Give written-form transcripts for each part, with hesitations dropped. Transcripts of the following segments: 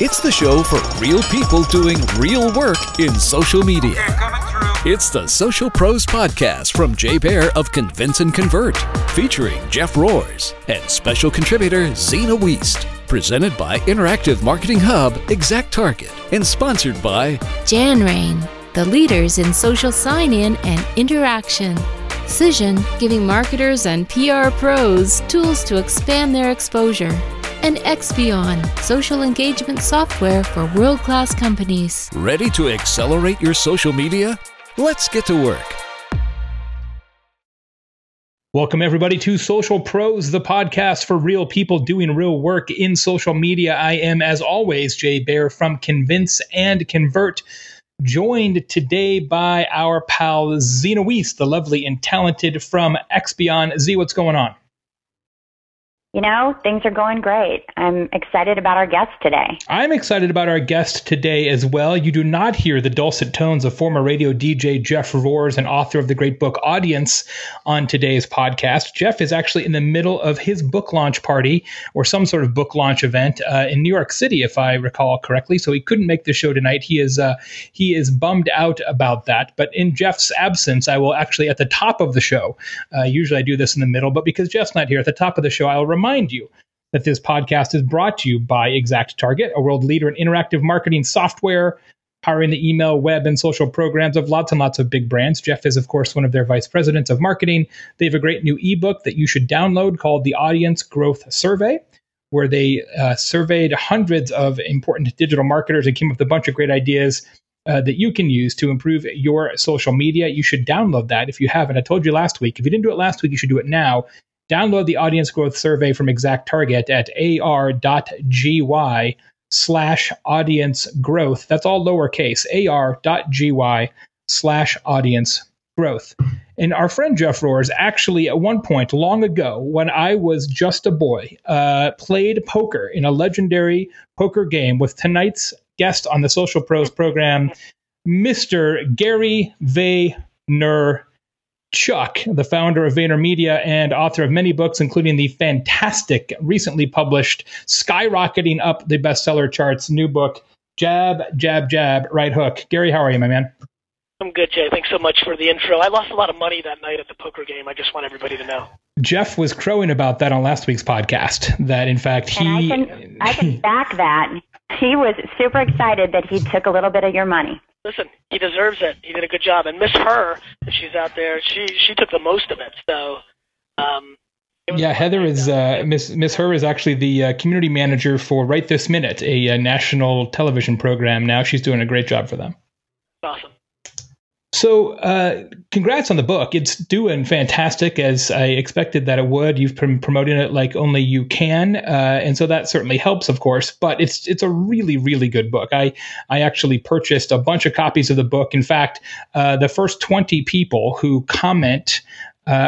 It's the show for real people doing real work in social media. It's the Social Pros Podcast from Jay Baer of Convince and Convert, featuring Jeff Rohrs and special contributor Zena Wiest. Presented by Interactive Marketing Hub, Exact Target, and sponsored by Janrain, the leaders in social sign-in and interaction. Cision, giving marketers and PR pros tools to expand their exposure. And Expion, social engagement software for world-class companies. Ready to accelerate your social media? Let's get to work. Welcome, everybody, to Social Pros, the podcast for real people doing real work in social media. I am, as always, Jay Baer from Convince and Convert, joined today by our pal Zena Wiest, the lovely and talented from Expion. Z, what's going on? You know, things are going great. I'm excited about our guest today. I'm excited about our guest today as well. You do not hear the dulcet tones of former radio DJ Jeff Rohrs and author of the great book Audience on today's podcast. Jeff is actually in the middle of his book launch party or some sort of book launch event in New York City, if I recall correctly. So he couldn't make the show tonight. He is bummed out about that. But in Jeff's absence, I will actually at the top of the show, usually I do this in the middle, but because Jeff's not here, at the top of the show, I'll remind you that this podcast is brought to you by Exact Target, a world leader in interactive marketing software, powering the email, web, and social programs of lots and lots of big brands. Jeff is, of course, one of their vice presidents of marketing. They have a great new ebook that you should download called The Audience Growth Survey, where they surveyed hundreds of important digital marketers and came up with a bunch of great ideas that you can use to improve your social media. You should download that if you haven't. I told you last week, if you didn't do it last week, you should do it now. Download the Audience Growth Survey from Exact Target at ar.gy/audience growth. That's all lowercase, ar.gy/audience growth. And our friend Jeff Rohrs actually at one point long ago when I was just a boy played poker in a legendary poker game with tonight's guest on the Social Pros program, Mr. Gary Vaynerchuk, the founder of VaynerMedia and author of many books, including the fantastic, recently published, skyrocketing up the bestseller charts, new book, Jab, Jab, Jab, Right Hook. Gary, how are you, my man? I'm good, Jay. Thanks so much for the intro. I lost a lot of money that night at the poker game. I just want everybody to know. Jeff was crowing about that on last week's podcast, that in fact he... And I can back that. He was super excited that he took a little bit of your money. Listen, he deserves it. He did a good job. And Miss Hur, if she's out there, she took the most of it. So, Heather is Miss Hur is actually the community manager for Right This Minute, a national television program now. She's doing a great job for them. Awesome. So, congrats on the book. It's doing fantastic, as I expected that it would. You've been promoting it like only you can, and so that certainly helps, of course. But it's a really, really good book. I actually purchased a bunch of copies of the book. In fact, the first 20 people who comment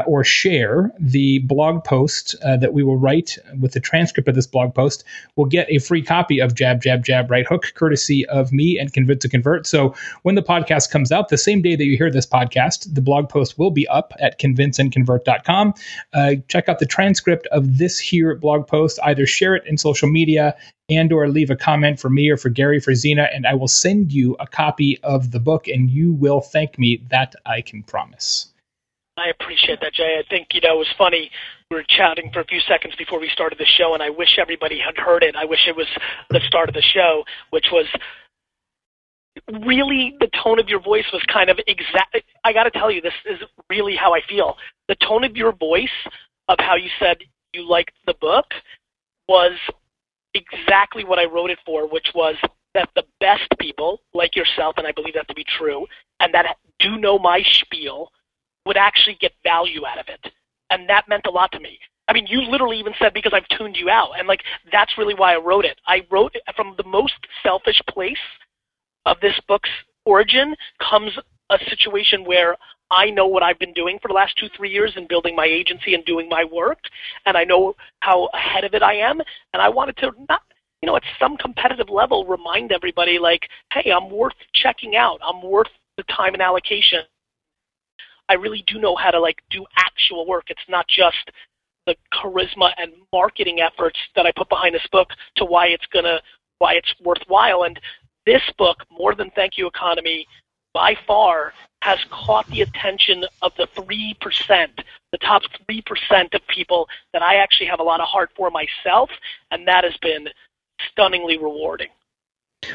or share the blog post that we will write with the transcript of this blog post will get a free copy of Jab, Jab, Jab, Right Hook, courtesy of me and Convince to Convert. So when the podcast comes out, the same day that you hear this podcast, the blog post will be up at convinceandconvert.com. Check out the transcript of this here blog post. Either share it in social media and or leave a comment for me or for Gary, for Zena, and I will send you a copy of the book, and you will thank me. That I can promise. I appreciate that, Jay. I think, it was funny. We were chatting for a few seconds before we started the show, and I wish everybody had heard it. I wish it was the start of the show, which was really the tone of your voice was kind of exact. I got to tell you, this is really how I feel. The tone of your voice of how you said you liked the book was exactly what I wrote it for, which was that the best people like yourself, and I believe that to be true, and that do know my spiel, would actually get value out of it. And that meant a lot to me. I mean, you literally even said, because I've tuned you out. And that's really why I wrote it. I wrote it from the most selfish place of this book's origin comes a situation where I know what I've been doing for the last 2-3 years in building my agency and doing my work. And I know how ahead of it I am. And I wanted to not, at some competitive level, remind everybody hey, I'm worth checking out. I'm worth the time and allocation. I really do know how to do actual work. It's not just the charisma and marketing efforts that I put behind this book to why it's going to why it's worthwhile. And this book, more than Thank You Economy, by far has caught the attention of the 3%, the top 3% of people that I actually have a lot of heart for myself, and that has been stunningly rewarding.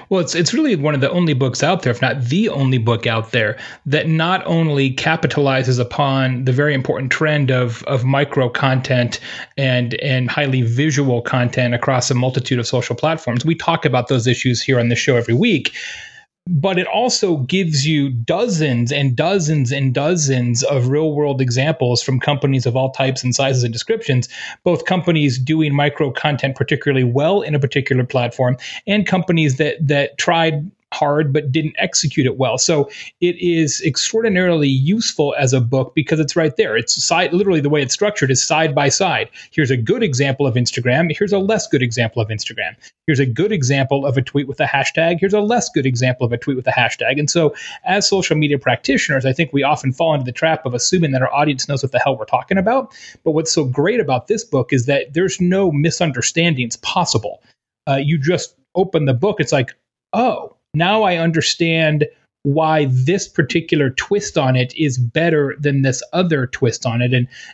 Well, it's really one of the only books out there, if not the only book out there, that not only capitalizes upon the very important trend of micro content and highly visual content across a multitude of social platforms. We talk about those issues here on the show every week. But it also gives you dozens and dozens and dozens of real world examples from companies of all types and sizes and descriptions, both companies doing micro content particularly well in a particular platform and companies that tried hard but didn't execute it well. So it is extraordinarily useful as a book because it's right there. It's literally the way it's structured is side by side. Here's a good example of Instagram. Here's a less good example of Instagram. Here's a good example of a tweet with a hashtag. Here's a less good example of a tweet with a hashtag. And so as social media practitioners, I think we often fall into the trap of assuming that our audience knows what the hell we're talking about. But what's so great about this book is that there's no misunderstandings possible. You just open the book. It's like, oh, now I understand why this particular twist on it is better than this other twist on it,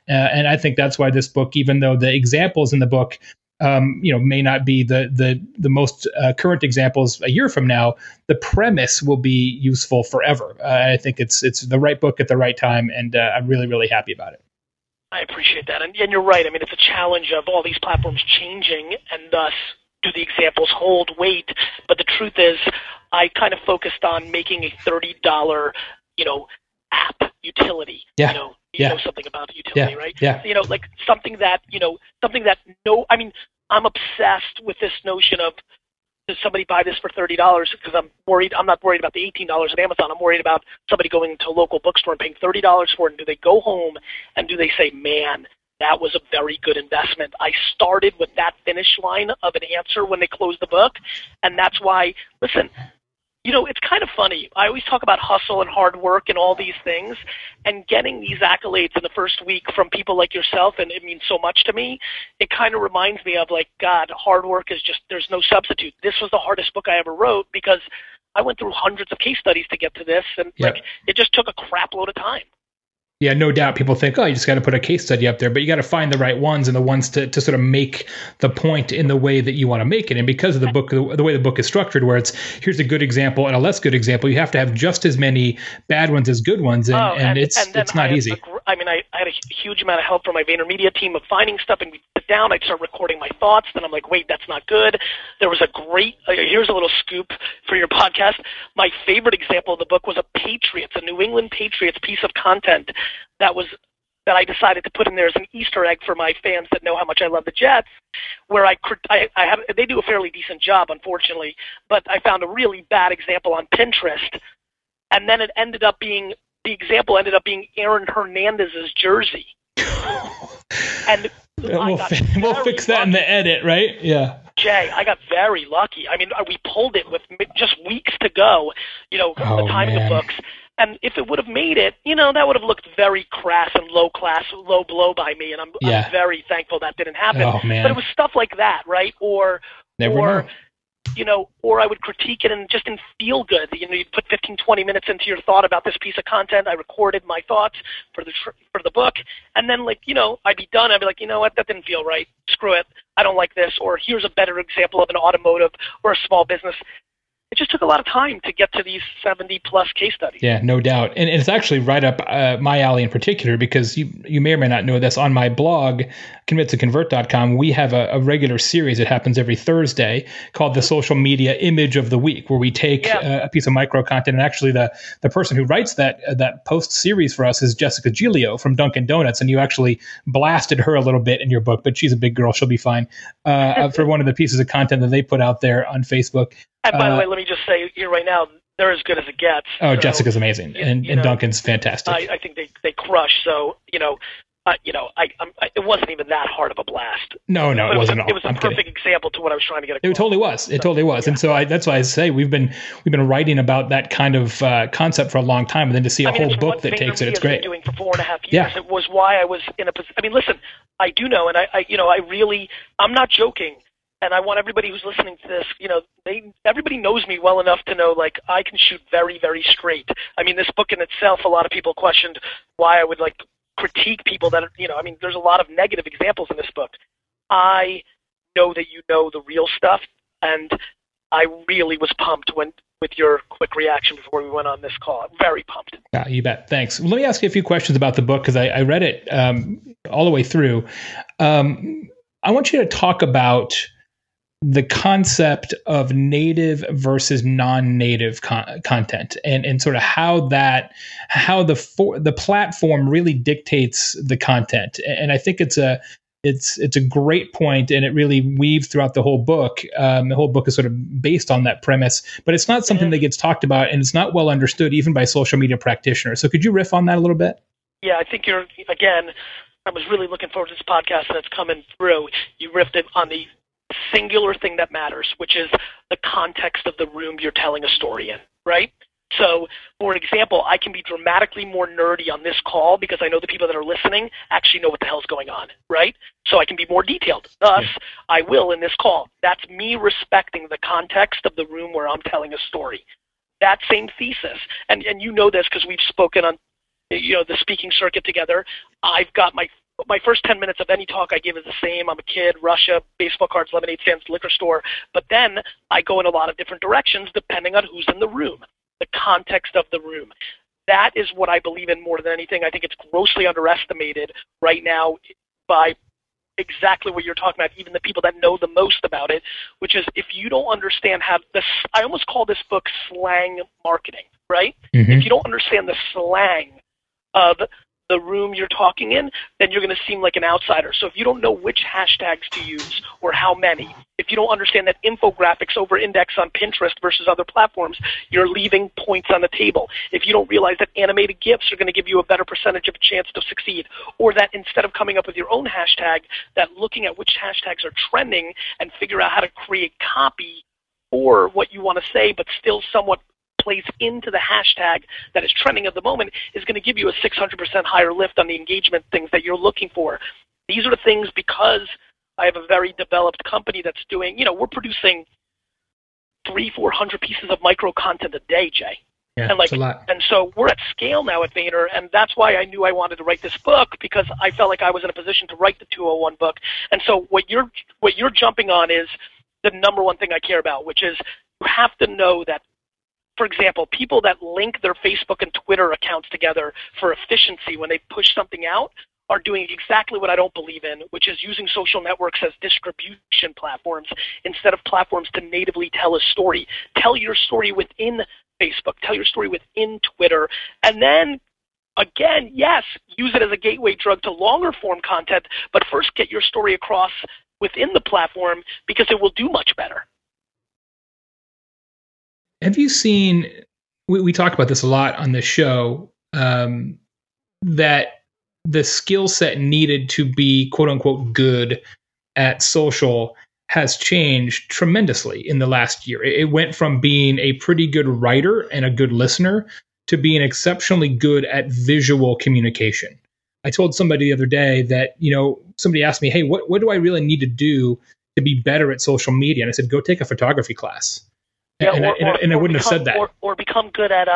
and I think that's why this book, even though the examples in the book, may not be the most current examples a year from now, the premise will be useful forever. I think it's the right book at the right time, and I'm really, really happy about it. I appreciate that, and you're right. I mean, it's a challenge of all these platforms changing, and thus do the examples hold weight? But the truth is, I kind of focused on making a $30, app utility. Yeah. You know something about the utility, yeah. Right? Yeah. Like something that I'm obsessed with this notion of, does somebody buy this for $30? Because I'm worried. I'm not worried about the $18 at Amazon. I'm worried about somebody going to a local bookstore and paying $30 for it. And do they go home and do they say, man, that was a very good investment? I started with that finish line of an answer when they closed the book. And that's why, listen, it's kind of funny. I always talk about hustle and hard work and all these things, and getting these accolades in the first week from people like yourself, and it means so much to me. It kind of reminds me of, like, God, hard work is just, there's no substitute. This was the hardest book I ever wrote because I went through hundreds of case studies to get to this, and it just took a crap load of time. Yeah, no doubt people think, oh, you just got to put a case study up there, but you got to find the right ones and the ones to sort of make the point in the way that you want to make it. And because of the book, the way the book is structured, where it's here's a good example and a less good example, you have to have just as many bad ones as good ones. And it's not easy. I had a huge amount of help from my VaynerMedia team of finding stuff, and we sit down, I'd start recording my thoughts, then I'm like, wait, that's not good. There was a great, here's a little scoop for your podcast. My favorite example of the book was a New England Patriots piece of content that I decided to put in there as an Easter egg for my fans that know how much I love the Jets, where they do a fairly decent job, unfortunately, but I found a really bad example on Pinterest, and then the example ended up being Aaron Hernandez's jersey. And we'll fix that in the edit, right? Yeah. Jay, I got very lucky. I mean, we pulled it with just weeks to go, the timing of books. And if it would have made it, that would have looked very crass and low class, low blow by me. And I'm very thankful that didn't happen. Oh, but it was stuff like that, right? Or I would critique it and just didn't feel good. You'd put 15, 20 minutes into your thought about this piece of content. I recorded my thoughts for the book. And then, I'd be done. I'd be like, you know what? That didn't feel right. Screw it. I don't like this. Or here's a better example of an automotive or a small business. It just took a lot of time to get to these 70-plus case studies. Yeah, no doubt. And it's actually right up my alley in particular, because you may or may not know this. On my blog, convinceandconvert.com, we have a regular series that happens every Thursday called the Social Media Image of the Week, where we take a piece of micro-content. And actually, the person who writes that post series for us is Jessica Giglio from Dunkin' Donuts. And you actually blasted her a little bit in your book, but she's a big girl. She'll be fine for one of the pieces of content that they put out there on Facebook. And by the way, let me just say here right now, they're as good as it gets. Oh, so, Jessica's amazing, and Duncan's fantastic. I think they crush. So it wasn't even that hard of a blast. No, it wasn't. It was a perfect example to what I was trying to get across. It totally was. Yeah. And so that's why I say we've been writing about that kind of concept for a long time, and then to see a whole book that takes it, it's great. I've been doing for 4.5 years. Yeah. It was why I was in a position. I do know, and I really, I'm not joking. And I want everybody who's listening to this, you know, everybody knows me well enough to know, like, I can shoot very, very straight. I mean, this book in itself, a lot of people questioned why I would, like, critique people that, you know, I mean, there's a lot of negative examples in this book. I know that you know the real stuff, and I really was pumped with your quick reaction before we went on this call. I'm very pumped. Yeah, you bet. Thanks. Well, let me ask you a few questions about the book, because I read it all the way through. I want you to talk about the concept of native versus non-native content, and sort of how the platform really dictates the content. And I think it's a great point, and it really weaves throughout the whole book. The whole book is sort of based on that premise, but it's not something that gets talked about, and it's not well understood even by social media practitioners. So could you riff on that a little bit? Yeah, I think I was really looking forward to this podcast, and it's coming through. You riffed it on the singular thing that matters, which is the context of the room you're telling a story in, right? So, for an example, I can be dramatically more nerdy on this call because I know the people that are listening actually know what the hell's going on, right? So I can be more detailed. Thus, I will in this call. That's me respecting the context of the room where I'm telling a story. That same thesis, and you know this because we've spoken on, you know, the speaking circuit together. I've got my first 10 minutes of any talk I give is the same. I'm a kid, Russia, baseball cards, lemonade stands, liquor store. But then I go in a lot of different directions depending on who's in the room, the context of the room. That is what I believe in more than anything. I think it's grossly underestimated right now by exactly what you're talking about, even the people that know the most about it, which is if you don't understand how this, I almost call this book slang marketing, right? Mm-hmm. If you don't understand the slang of the room you're talking in, then you're going to seem like an outsider. So if you don't know which hashtags to use or how many, if you don't understand that infographics over-index on Pinterest versus other platforms, you're leaving points on the table. If you don't realize that animated GIFs are going to give you a better percentage of a chance to succeed, or that instead of coming up with your own hashtag, that looking at which hashtags are trending and figure out how to create copy or what you want to say, but still somewhat plays into the hashtag that is trending at the moment, is going to give you a 600% higher lift on the engagement things that you're looking for. These are the things, because I have a very developed company that's doing, you know, we're producing 300-400 pieces of micro content a day, Jay. Yeah, and like, a lot. And so we're at scale now at Vayner, and that's why I knew I wanted to write this book, because I felt like I was in a position to write the 201 book. And so what you're jumping on is the number one thing I care about, which is you have to know that, for example, people that link their Facebook and Twitter accounts together for efficiency when they push something out are doing exactly what I don't believe in, which is using social networks as distribution platforms instead of platforms to natively tell a story. Tell your story within Facebook. Tell your story within Twitter. And then, again, yes, use it as a gateway drug to longer form content, but first get your story across within the platform, because it will do much better. Have you seen, we talk about this a lot on the show, that the skill set needed to be quote unquote good at social has changed tremendously in the last year. It went from being a pretty good writer and a good listener to being exceptionally good at visual communication. I told somebody the other day that, you know, somebody asked me, hey, what do I really need to do to be better at social media? And I said, go take a photography class. Yeah, and I wouldn't have said that. Or become good at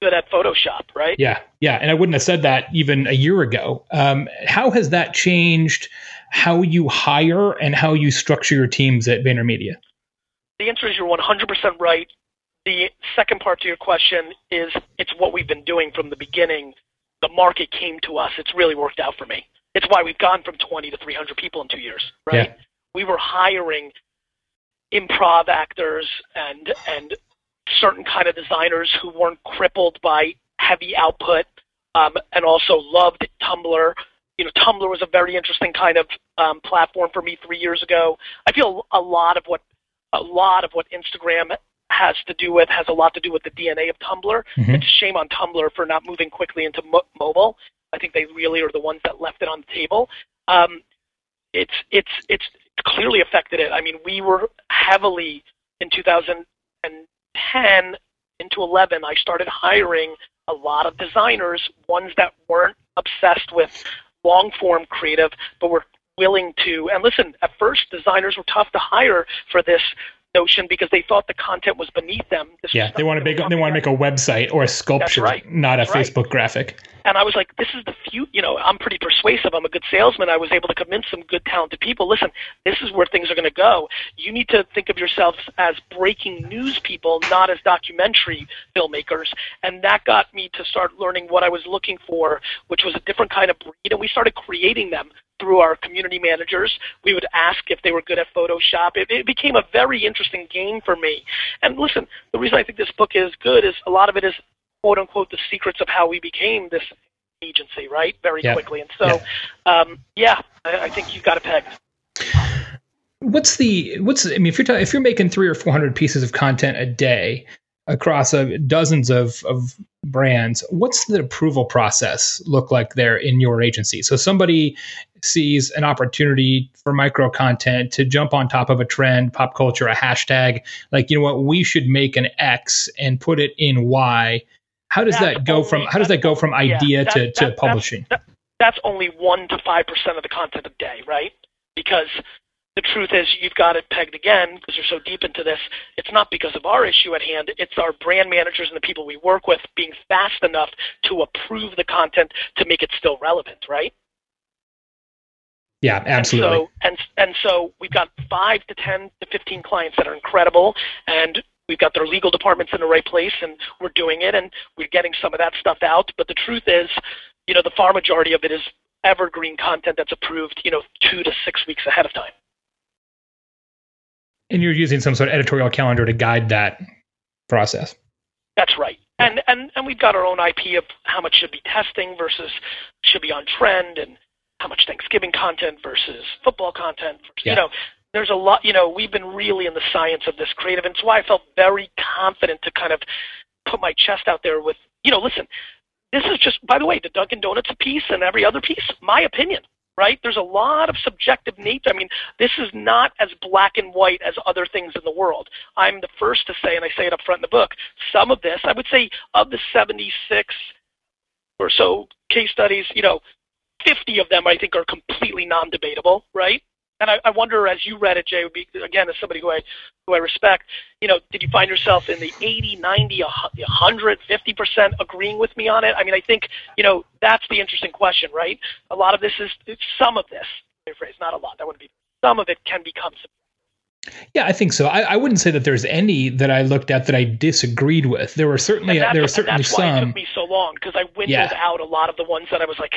Photoshop, right? Yeah, and I wouldn't have said that even a year ago. How has that changed how you hire and how you structure your teams at VaynerMedia? The answer is you're 100% right. The second part to your question is it's what we've been doing from the beginning. The market came to us. It's really worked out for me. It's why we've gone from 20 to 300 people in 2 years, right? Yeah. We were hiring improv actors and certain kind of designers who weren't crippled by heavy output, and also loved Tumblr. You know, Tumblr was a very interesting kind of platform for me 3 years ago. I feel a lot of what Instagram has a lot to do with the DNA of Tumblr. Mm-hmm. It's a shame on Tumblr for not moving quickly into mobile. I think they really are the ones that left it on the table. It's clearly affected it. I mean, we were heavily in 2010 into 11. I started hiring a lot of designers, ones that weren't obsessed with long form creative, but were willing to, and listen, at first designers were tough to hire for this notion because they thought the content was beneath them. They want to make a website or a sculpture, not a Facebook graphic. And I was like, this is the few, I'm pretty persuasive. I'm a good salesman. I was able to convince some good, talented people. Listen, this is where things are going to go. You need to think of yourselves as breaking news people, not as documentary filmmakers. And that got me to start learning what I was looking for, which was a different kind of breed. And we started creating them through our community managers. We would ask if they were good at Photoshop. It became a very interesting game for me. And listen, the reason I think this book is good is a lot of it is, quote unquote, the secrets of how we became this agency, right? Very quickly. And so, I think you've got it pegged. If you're making 300 or 400 pieces of content a day across dozens of brands, what's the approval process look like there in your agency? So somebody sees an opportunity for micro content to jump on top of a trend, pop culture, a hashtag, like, you know what, we should make an X and put it in Y. How does that go from idea to publishing? That's only 1 to 5% of the content a day, right? Because the truth is, you've got it pegged again, because you're so deep into this. It's not because of our issue at hand. It's our brand managers and the people we work with being fast enough to approve the content to make it still relevant, right? Yeah, absolutely. And so we've got 5 to 10 to 15 clients that are incredible, and we've got their legal departments in the right place, and we're doing it, and we're getting some of that stuff out. But the truth is, the far majority of it is evergreen content that's approved, 2 to 6 weeks ahead of time. And you're using some sort of editorial calendar to guide that process. That's right. And we've got our own IP of how much should be testing versus should be on trend, and how much Thanksgiving content versus football content. There's a lot, we've been really in the science of this creative. And it's why I felt very confident to kind of put my chest out there with, listen, this is just, by the way, the Dunkin' Donuts piece and every other piece, my opinion. Right? There's a lot of subjective nature. I mean, this is not as black and white as other things in the world. I'm the first to say, and I say it up front in the book, some of this, I would say of the 76 or so case studies, 50 of them I think are completely non-debatable, right? And I wonder, as you read it, Jay, again, as somebody who I respect, did you find yourself in the 80, 90, 100, 50% agreeing with me on it? I mean, I think, that's the interesting question, right? A lot of this is some of this, phrase, not a lot, that wouldn't be, some of it can become. Yeah, I think so. I wouldn't say that there's any that I looked at that I disagreed with. There were certainly some. That's why it took me so long, because I whittled out a lot of the ones that I was like,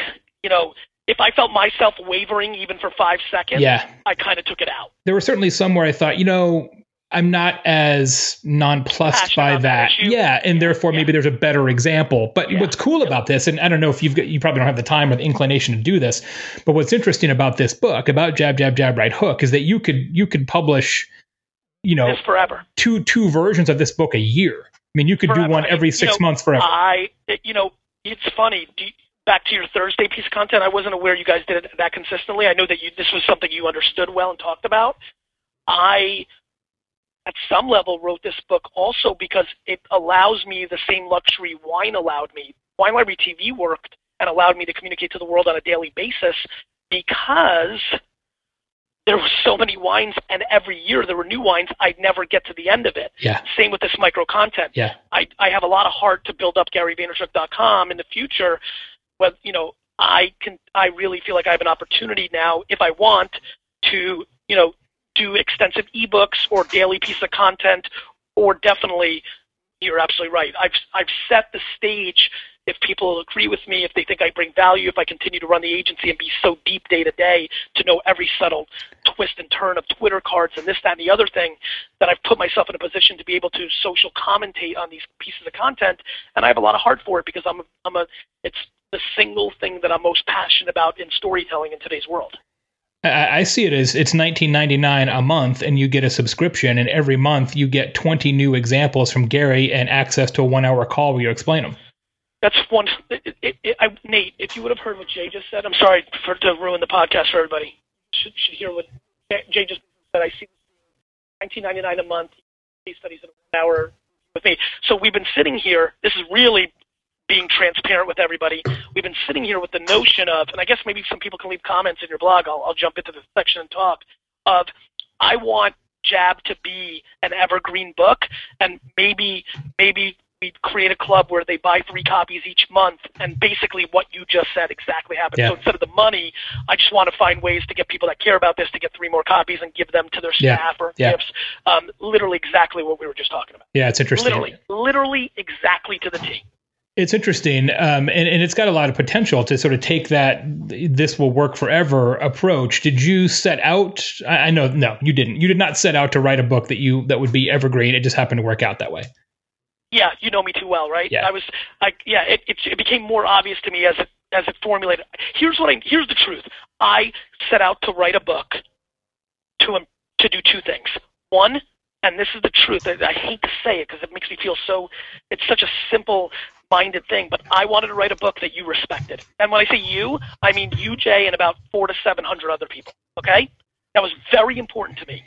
if I felt myself wavering even for 5 seconds, I kind of took it out. There were certainly some where I thought, I'm not as nonplussed by that. And therefore maybe there's a better example. But what's cool about this, and I don't know if you probably don't have the time or the inclination to do this, but what's interesting about this book, about Jab, Jab, Jab, Right Hook, is that you could publish, this forever. Two versions of this book a year. I mean, you could do one every 6 months forever. It's funny. Back to your Thursday piece of content, I wasn't aware you guys did it that consistently. I know that this was something you understood well and talked about. I, at some level, wrote this book also because it allows me the same luxury wine allowed me. Wine Library TV worked and allowed me to communicate to the world on a daily basis because there were so many wines, and every year there were new wines. I'd never get to the end of it. Yeah. Same with this micro content. Yeah. I have a lot of heart to build up GaryVaynerchuk.com in the future. Well, I really feel like I have an opportunity now, if I want, to, do extensive ebooks or daily piece of content, or definitely, you're absolutely right. I've set the stage. If people agree with me, if they think I bring value, if I continue to run the agency and be so deep day to day to know every subtle twist and turn of Twitter cards and this, that, and the other thing, that I've put myself in a position to be able to social commentate on these pieces of content, and I have a lot of heart for it because it's the single thing that I'm most passionate about in storytelling in today's world. I see it as it's $19.99 a month, and you get a subscription, and every month you get 20 new examples from Gary and access to a 1-hour call where you explain them. That's one. Nate, if you would have heard what Jay just said, I'm sorry to ruin the podcast for everybody. Should hear what Jay just said. I see $19.99 a month, case studies in 1 hour with me. So we've been sitting here. This is really being transparent with everybody. We've been sitting here with the notion of, and I guess maybe some people can leave comments in your blog. I'll jump into this section and talk of, I want Jab to be an evergreen book, and maybe we create a club where they buy 3 copies each month, and basically what you just said exactly happened. Yeah. So instead of the money, I just want to find ways to get people that care about this to get 3 more copies and give them to their staff or gifts. Literally exactly what we were just talking about. Yeah, it's interesting. Literally exactly to the T. It's interesting, and it's got a lot of potential to sort of take that "this will work forever" approach. Did you set out? I know, no, you didn't. You did not set out to write a book that would be evergreen. It just happened to work out that way. Yeah, you know me too well, right? Yeah. It became more obvious to me as it formulated. Here's the truth. I set out to write a book to do 2 things. One, and this is the truth. I hate to say it because it makes me feel so. It's such a simple-minded thing, but I wanted to write a book that you respected. And when I say you, I mean you, Jay, and about 400 to 700 other people, okay? That was very important to me.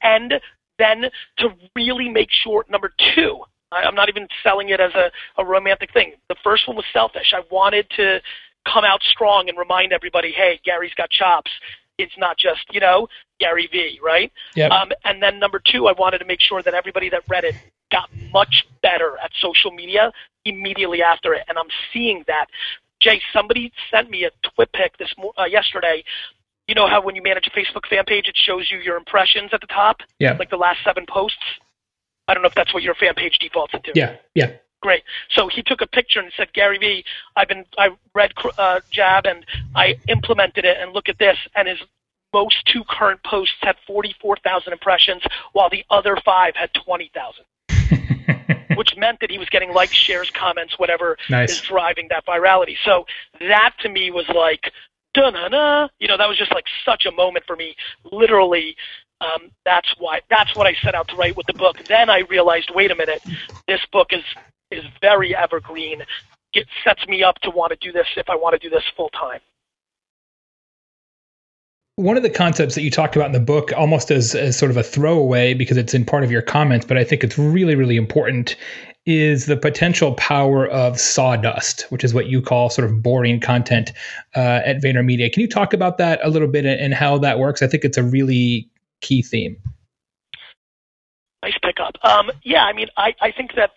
And then to really make sure, number 2, I'm not even selling it as a romantic thing. The first one was selfish. I wanted to come out strong and remind everybody, hey, Gary's got chops. It's not just, Gary V, right? Yep. And then number 2, I wanted to make sure that everybody that read it got much better at social media immediately after it, and I'm seeing that. Jay, somebody sent me a TwitPic yesterday. You know how when you manage a Facebook fan page, it shows you your impressions at the top, like the last 7 posts? I don't know if that's what your fan page defaults into. Yeah. Great. So he took a picture and said, Gary V, I read Jab and I implemented it, and look at this, and his most 2 current posts had 44,000 impressions, while the other 5 had 20,000. Which meant that he was getting likes, shares, comments, whatever is driving that virality. So that to me was like, da-na-na. That was just like such a moment for me. Literally, that's what I set out to write with the book. Then I realized, wait a minute, this book is very evergreen. It sets me up to want to do this if I want to do this full time. One of the concepts that you talked about in the book almost as sort of a throwaway because it's in part of your comments, but I think it's really, really important, is the potential power of sawdust, which is what you call sort of boring content at VaynerMedia. Can you talk about that a little bit and how that works? I think it's a really key theme. Nice pickup. I think that,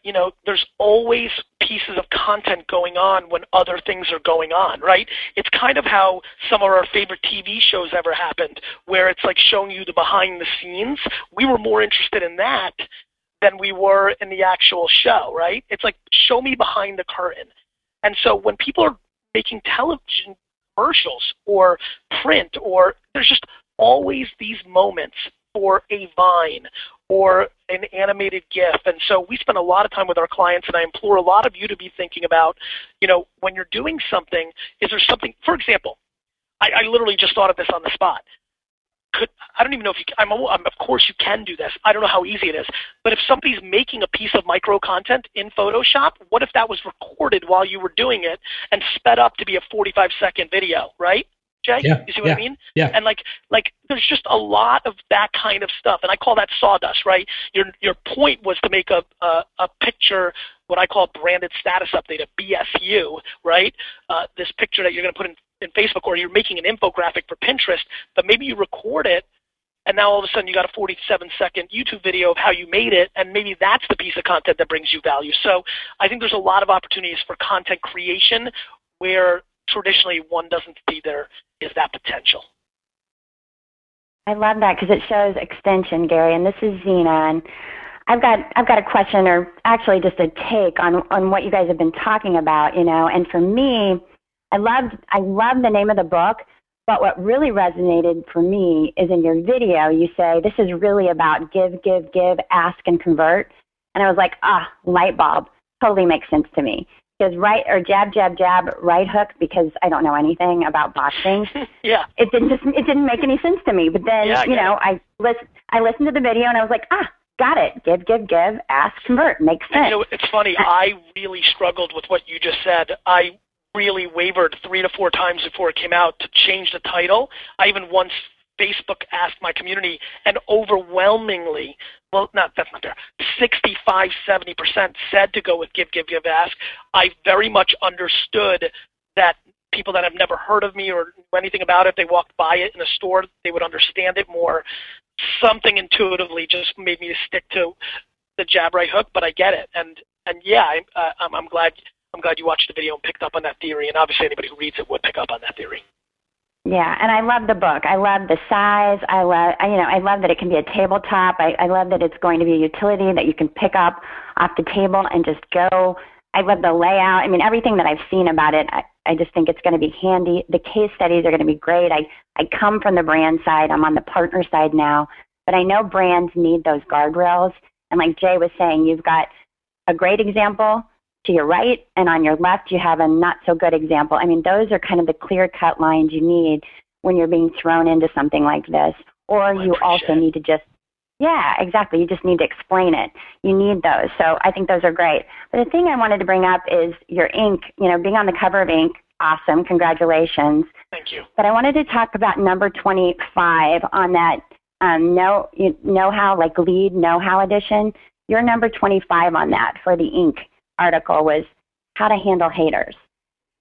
there's always pieces of content going on when other things are going on, right? It's kind of how some of our favorite TV shows ever happened, where it's like showing you the behind the scenes. We were more interested in that than we were in the actual show, right? It's like, show me behind the curtain. And so when people are making television commercials or print, or there's just always these moments for a Vine or an animated GIF. And so we spend a lot of time with our clients, and I implore a lot of you to be thinking about, when you're doing something, is there something, for example, I literally just thought of this on the spot. I don't even know if you can, of course you can do this. I don't know how easy it is. But if somebody's making a piece of micro content in Photoshop, what if that was recorded while you were doing it and sped up to be a 45-second video, right? Jay? Yeah, you see what I mean? Yeah. And like there's just a lot of that kind of stuff, and I call that sawdust, right? Your point was to make a picture, what I call branded status update, a BSU, right? This picture that you're going to put in Facebook, or you're making an infographic for Pinterest, but maybe you record it, and now all of a sudden you got a 47-second YouTube video of how you made it, and maybe that's the piece of content that brings you value. So I think there's a lot of opportunities for content creation where traditionally one doesn't see there is that potential. I love that because it shows extension, Gary, and this is Zena, and I've got a question, or actually just a take on what you guys have been talking about, and for me, I love the name of the book, but what really resonated for me is in your video, you say, this is really about give, ask, and convert. And I was like, light bulb, totally makes sense to me. Because jab, right hook, because I don't know anything about boxing. Yeah. It didn't make any sense to me. But then, I listened to the video and I was like, got it. Give, ask, convert. Makes sense. It's funny. I really struggled with what you just said. I really wavered 3 to 4 times before it came out to change the title. I even once Facebook asked my community, and overwhelmingly, well, that's not there. 65, 70% said to go with give, give, give, ask. I very much understood that people that have never heard of me or anything about it, if they walked by it in a store, they would understand it more. Something intuitively just made me stick to the jab, right hook, but I get it. And yeah, I'm glad you watched the video and picked up on that theory. And obviously anybody who reads it would pick up on that theory. Yeah, and I love the book. I love the size. I love that it can be a tabletop. I love that it's going to be a utility that you can pick up off the table and just go. I love the layout. I mean, everything that I've seen about it, I just think it's going to be handy. The case studies are going to be great. I come from the brand side. I'm on the partner side now. But I know brands need those guardrails. And like Jay was saying, you've got a great example to your right, and on your left you have a not so good example. I mean, those are kind of the clear-cut lines you need when you're being thrown into something like this. Or you also need to just, yeah, exactly, you just need to explain it. You need those. So I think those are great. But the thing I wanted to bring up is your Inc., you know, being on the cover of Inc., awesome, congratulations. Thank you. But I wanted to talk about number 25 on that know-how, like lead know-how edition. You're number 25 on that for the Inc. article was how to handle haters.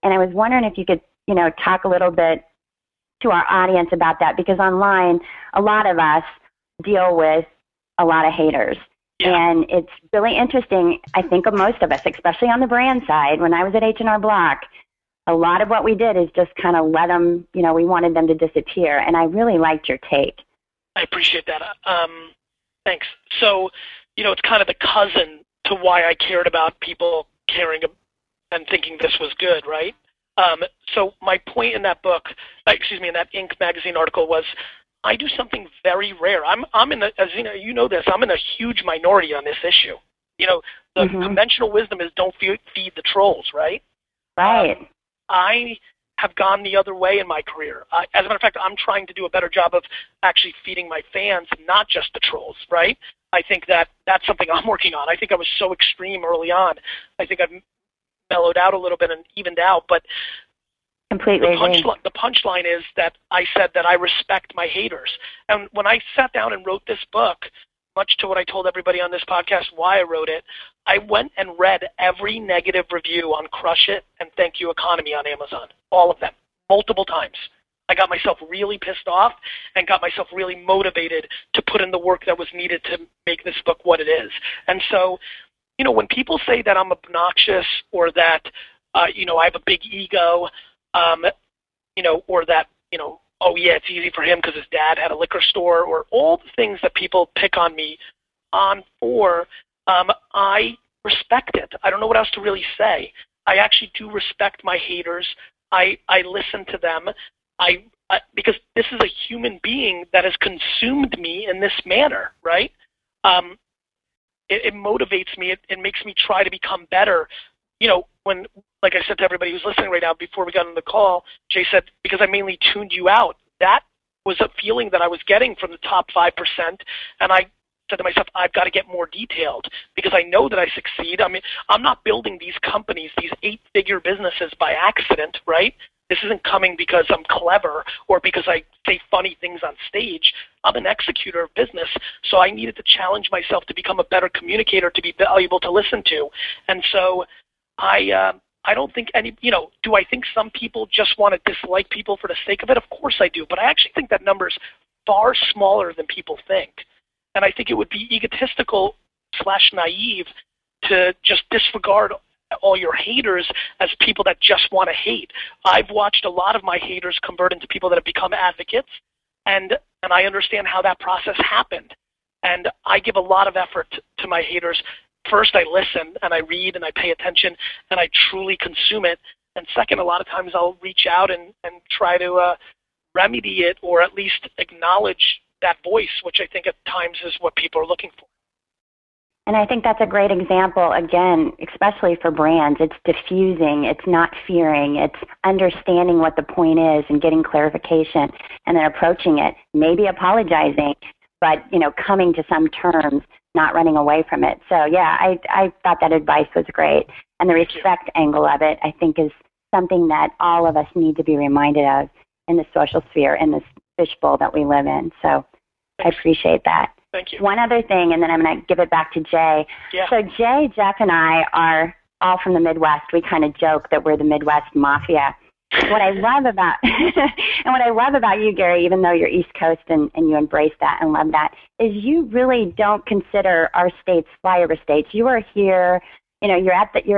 And I was wondering if you could, you know, talk a little bit to our audience about that, because online, a lot of us deal with a lot of haters. Yeah. And it's really interesting, I think, of most of us, especially on the brand side. When I was at H&R Block, a lot of what we did is just kind of let them, you know, we wanted them to disappear. And I really liked your take. I appreciate that. Thanks. So, you know, it's kind of the cousin to why I cared about people caring and thinking this was good, right? So my point in that book, in that Inc. magazine article was, I do something very rare. I'm in the, as you know this, I'm in a huge minority on this issue. You know, the conventional wisdom is don't feed the trolls, right? Right. I have gone the other way in my career. As a matter of fact, I'm trying to do a better job of actually feeding my fans, not just the trolls, right? I think that that's something I'm working on. I think I was so extreme early on. I think I've mellowed out a little bit and evened out. But completely the punchline is that I said that I respect my haters. And when I sat down and wrote this book, much to what I told everybody on this podcast why I wrote it, I went and read every negative review on Crush It! And Thank You Economy on Amazon, all of them, multiple times. I got myself really pissed off and got myself really motivated to put in the work that was needed to make this book what it is. And so, you know, when people say that I'm obnoxious or that, you know, I have a big ego, you know, or that, you know, oh, yeah, it's easy for him because his dad had a liquor store or all the things that people pick on me on for, I respect it. I don't know what else to really say. I actually do respect my haters. I listen to them. I because this is a human being that has consumed me in this manner, right? It motivates me. It makes me try to become better. You know, when, like I said to everybody who's listening right now, before we got on the call, Jay said, because I mainly tuned you out, that was a feeling that I was getting from the top 5%. And I said to myself, I've got to get more detailed because I know that I succeed. I mean, I'm not building these companies, these 8-figure businesses by accident, right? This isn't coming because I'm clever or because I say funny things on stage. I'm an executor of business, so I needed to challenge myself to become a better communicator, to be valuable to listen to. And so I don't think any, you know, do I think some people just want to dislike people for the sake of it? Of course I do, but I actually think that number is far smaller than people think. And I think it would be egotistical/naive to just disregard all your haters as people that just want to hate. I've watched a lot of my haters convert into people that have become advocates, and I understand how that process happened. And I give a lot of effort to my haters. First, I listen, and I read, and I pay attention, and I truly consume it. And second, a lot of times I'll reach out and try to remedy it or at least acknowledge that voice, which I think at times is what people are looking for. And I think that's a great example, again, especially for brands. It's diffusing. It's not fearing. It's understanding what the point is and getting clarification and then approaching it, maybe apologizing, but, you know, coming to some terms, not running away from it. So, yeah, I thought that advice was great. And the respect angle of it, I think, is something that all of us need to be reminded of in the social sphere, in this fishbowl that we live in. So I appreciate that. Thank you. One other thing, and then I'm going to give it back to Jay. Yeah. So Jay, Jeff, and I are all from the Midwest. We kind of joke that we're the Midwest Mafia. What I love about you, Gary, even though you're East Coast and you embrace that and love that, is you really don't consider our states flyover states. You are here, you know, you're at Big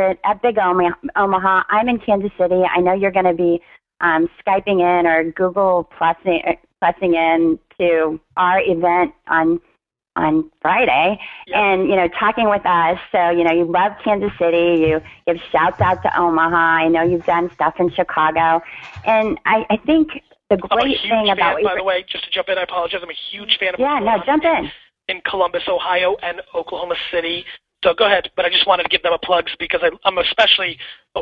Omaha. I'm in Kansas City. I know you're going to be Skyping in or Google Plusing in to our event on Friday, yep, and, you know, talking with us. So, you know, you love Kansas City. You give shouts out to Omaha. I know you've done stuff in Chicago. And I think the great thing about... By the way, just to jump in, I apologize. I'm a huge fan of... Yeah, no, jump in. In Columbus, Ohio, and Oklahoma City. So go ahead. But I just wanted to give them a plug because I'm especially...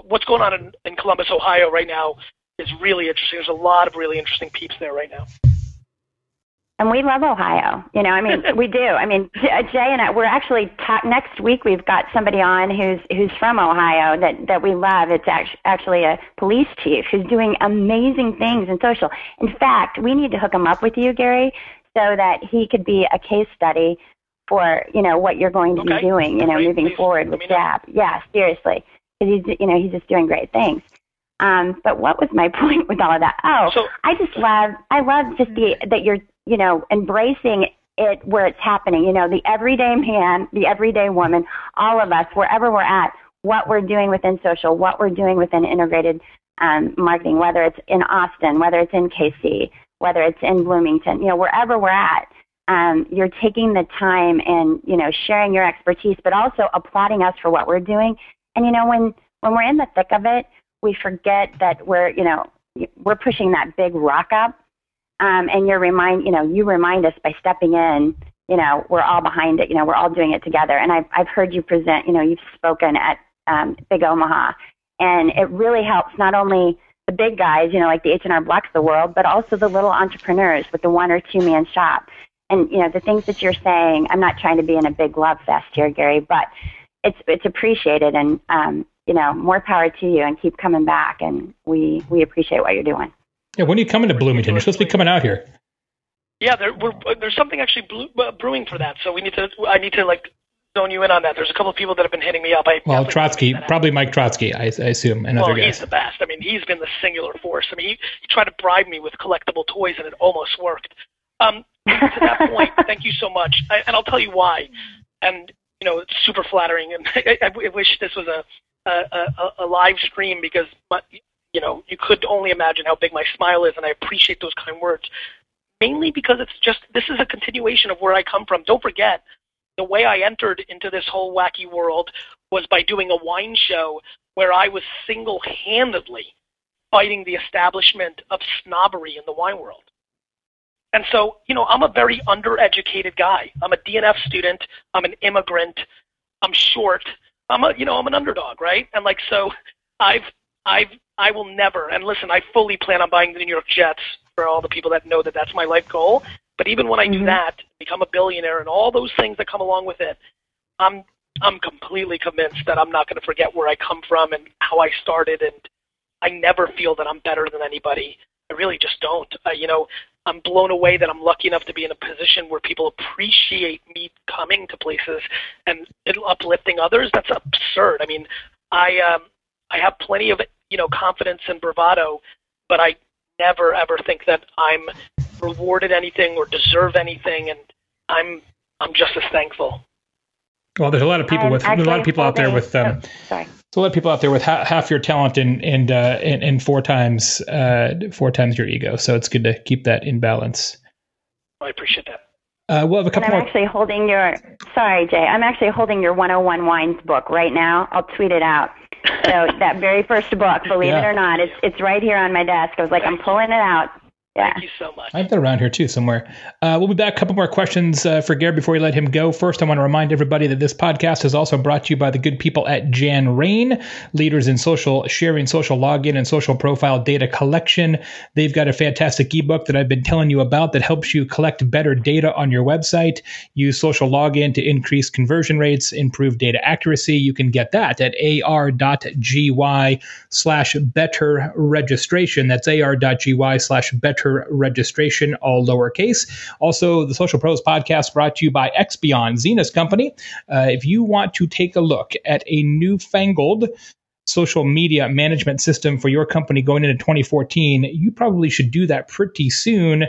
What's going on in Columbus, Ohio right now is really interesting. There's a lot of really interesting peeps there right now. And we love Ohio. You know, I mean, we do. I mean, Jay and I, we're actually next week we've got somebody on who's from Ohio that we love. It's actually a police chief who's doing amazing things in social. In fact, we need to hook him up with you, Gary, so that he could be a case study for, you know, what you're going to be doing, you know, great, moving forward with Jab. Yeah, seriously. Because he's, you know, he's just doing great things. But what was my point with all of that? Oh, so, I love that you're, you know, embracing it where it's happening. You know, the everyday man, the everyday woman, all of us, wherever we're at, what we're doing within social, what we're doing within integrated marketing, whether it's in Austin, whether it's in KC, whether it's in Bloomington, you know, wherever we're at, you're taking the time and, you know, sharing your expertise, but also applauding us for what we're doing. And, you know, when we're in the thick of it, we forget that we're pushing that big rock up. And you remind us by stepping in, you know, we're all behind it, you know, we're all doing it together. And I've heard you present, you know, you've spoken at Big Omaha, and it really helps not only the big guys, you know, like the H&R Block of the world, but also the little entrepreneurs with the 1 or 2 man shop. And, you know, the things that you're saying, I'm not trying to be in a big love fest here, Gary, but it's appreciated, and, you know, more power to you, and keep coming back. And we appreciate what you're doing. Yeah, when are you coming to Bloomington? You're supposed to be coming out here. Yeah, there's something actually brewing for that, so I need to like zone you in on that. There's a couple of people that have been hitting me up. Mike Trotsky, I assume, and other guys. Well, he's the best. I mean, he's been the singular force. I mean, he tried to bribe me with collectible toys, and it almost worked. To that point, thank you so much, and I'll tell you why. And, you know, it's super flattering, and I wish this was a live stream, because you know, you could only imagine how big my smile is, and I appreciate those kind words, mainly because it's just, this is a continuation of where I come from. Don't forget, the way I entered into this whole wacky world was by doing a wine show where I was single-handedly fighting the establishment of snobbery in the wine world. And so, you know, I'm a very undereducated guy. I'm a DNF student. I'm an immigrant. I'm short. I'm an underdog, right? And like, so I will never, and listen, I fully plan on buying the New York Jets, for all the people that know that that's my life goal. But even when I do that, become a billionaire and all those things that come along with it, I'm completely convinced that I'm not going to forget where I come from and how I started. And I never feel that I'm better than anybody. I really just don't. You know, I'm blown away that I'm lucky enough to be in a position where people appreciate me coming to places and uplifting others. That's absurd. I mean, I have plenty of, you know, confidence and bravado, but I never ever think that I'm rewarded anything or deserve anything, and I'm just as thankful. Well, there's a lot of people out there with half your talent and four times your ego. So it's good to keep that in balance. I appreciate that. We'll have a couple more. I'm actually holding your 101 Wines book right now. I'll tweet it out. So that very first book, believe it or not, it's right here on my desk. I was like, I'm pulling it out. Yeah. Thank you so much. I have that around here too somewhere. We'll be back. A couple more questions for Gary before we let him go. First, I want to remind everybody that this podcast is also brought to you by the good people at Janrain, leaders in social sharing, social login, and social profile data collection. They've got a fantastic ebook that I've been telling you about that helps you collect better data on your website. Use social login to increase conversion rates, improve data accuracy. You can get that at ar.gy/better registration. That's ar.gy/better to registration, all lowercase. Also, the Social Pros podcast brought to you by XBeyond, Zena's company. If you want to take a look at a newfangled social media management system for your company going into 2014, you probably should do that pretty soon.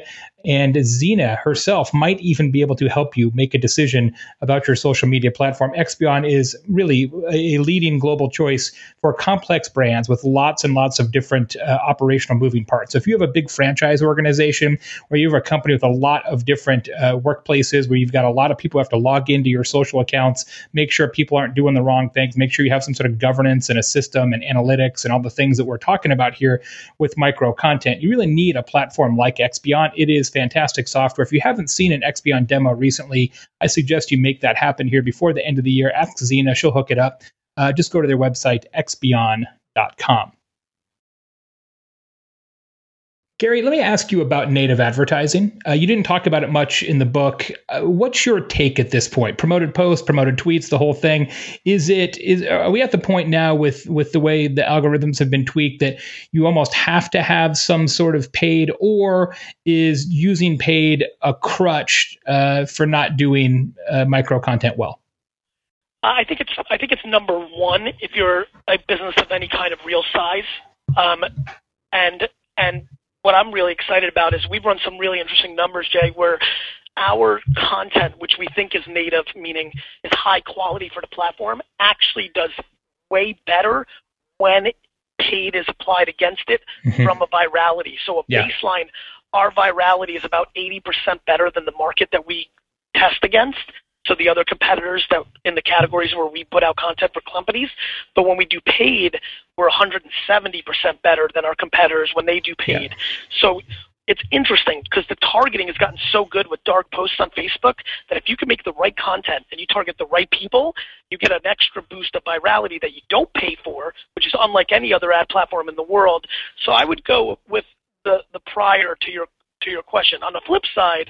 And Zena herself might even be able to help you make a decision about your social media platform. Expion is really a leading global choice for complex brands with lots and lots of different operational moving parts. So if you have a big franchise organization or you have a company with a lot of different workplaces where you've got a lot of people who have to log into your social accounts, make sure people aren't doing the wrong things, make sure you have some sort of governance and a system and analytics and all the things that we're talking about here with micro content, you really need a platform like Expion. It is fantastic software. If you haven't seen an Expion demo recently, I suggest you make that happen here before the end of the year. Ask Zena, she'll hook it up. Just go to their website, Expion.com. Gary, let me ask you about native advertising. You didn't talk about it much in the book. What's your take at this point? Promoted posts, promoted tweets, the whole thing. Are we at the point now with the way the algorithms have been tweaked that you almost have to have some sort of paid, or is using paid a crutch for not doing micro content well? I think it's number one if you're a business of any kind of real size, and what I'm really excited about is we've run some really interesting numbers, Jay, where our content, which we think is native, meaning is high quality for the platform, actually does way better when paid is applied against it from a virality. So baseline, our virality is about 80% better than the market that we test against. So the other competitors that in the categories where we put out content for companies, but when we do paid, we're 170% better than our competitors when they do paid. Yeah. So it's interesting because the targeting has gotten so good with dark posts on Facebook that if you can make the right content and you target the right people, you get an extra boost of virality that you don't pay for, which is unlike any other ad platform in the world. So I would go with the prior to your question. On the flip side,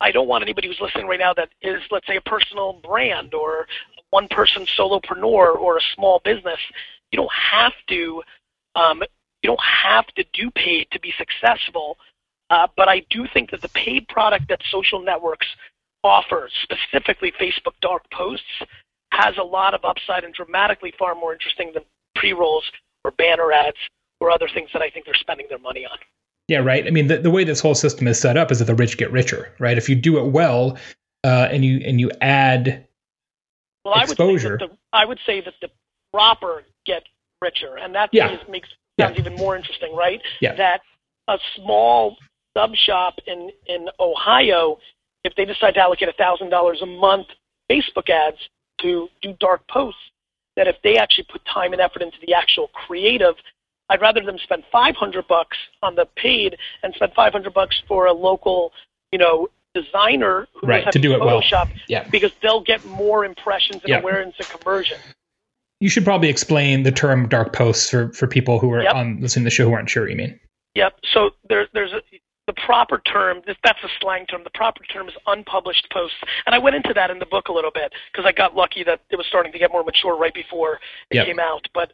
I don't want anybody who's listening right now that is, let's say, a personal brand or one-person solopreneur or a small business. You don't have to do paid to be successful. But I do think that the paid product that social networks offer, specifically Facebook dark posts, has a lot of upside and dramatically far more interesting than pre-rolls or banner ads or other things that I think they're spending their money on. Yeah, right. I mean, the way this whole system is set up is that the rich get richer, right? If you do it well, and you add exposure, I would say that the proper get richer, and that sounds even more interesting, right? Yeah. That a small sub shop in Ohio, if they decide to allocate $1,000 a month Facebook ads to do dark posts, that if they actually put time and effort into the actual creative, I'd rather them spend $500 on the paid and spend $500 for a local, designer who has to do it well. Yeah. Because they'll get more impressions and awareness and conversion. You should probably explain the term dark posts for people who are on listening to the show who aren't sure what you mean. Yep. So the proper term, that's a slang term, the proper term is unpublished posts. And I went into that in the book a little bit because I got lucky that it was starting to get more mature right before it came out. But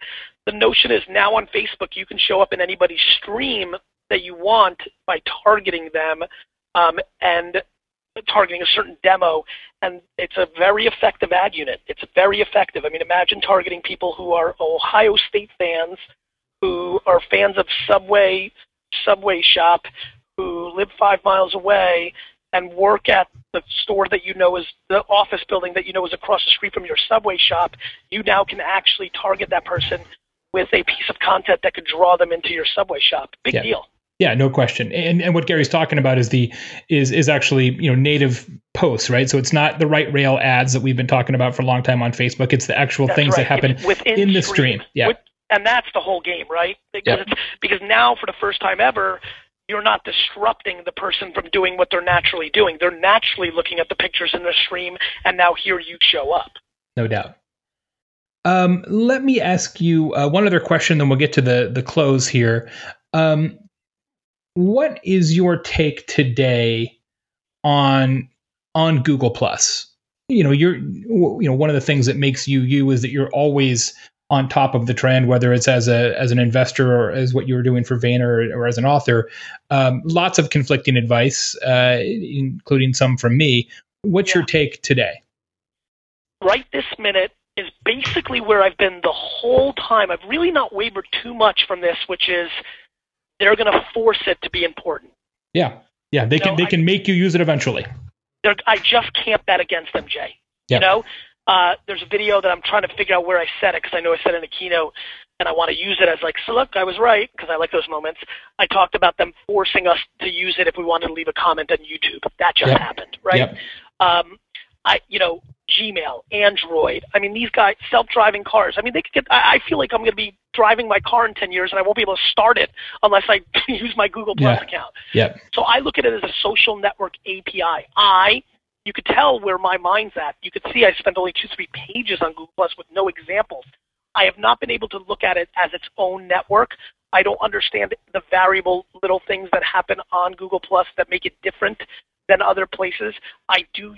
the notion is now on Facebook, you can show up in anybody's stream that you want by targeting them and targeting a certain demo. And it's a very effective ad unit. It's very effective. I mean, imagine targeting people who are Ohio State fans, who are fans of Subway shop, who live 5 miles away and work at the store that you know is the office building that you know is across the street from your Subway shop. You now can actually target that person with a piece of content that could draw them into your Subway shop. Big deal. Yeah, no question. And what Gary's talking about is actually native posts, right? So it's not the right rail ads that we've been talking about for a long time on Facebook. It's the actual things that happen within the stream. Yeah, and that's the whole game, right? Because because now for the first time ever, you're not disrupting the person from doing what they're naturally doing. They're naturally looking at the pictures in their stream, and now here you show up. No doubt. Let me ask you one other question, then we'll get to the close here. What is your take today on Google Plus? One of the things that makes you is that you're always on top of the trend, whether it's as an investor or as what you were doing for Vayner or as an author. Lots of conflicting advice, including some from me. What's your take today? Right This Minute is basically where I've been the whole time. I've really not wavered too much from this, which is they're going to force it to be important. Yeah. Yeah. They can make you use it eventually. I just can't bet against them, Jay. Yep. You know, there's a video that I'm trying to figure out where I said it, because I know I said it in a keynote, and I want to use it as like, so look, I was right, because I like those moments. I talked about them forcing us to use it if we wanted to leave a comment on YouTube. That just happened, right? Yep. Gmail, Android. I mean, these guys, self-driving cars. I mean, they could get. I feel like I'm going to be driving my car in 10 years, and I won't be able to start it unless I use my Google Plus account. Yeah. So I look at it as a social network API. You could tell where my mind's at. You could see I spent only 2-3 pages on Google Plus with no examples. I have not been able to look at it as its own network. I don't understand the variable little things that happen on Google Plus that make it different than other places. I do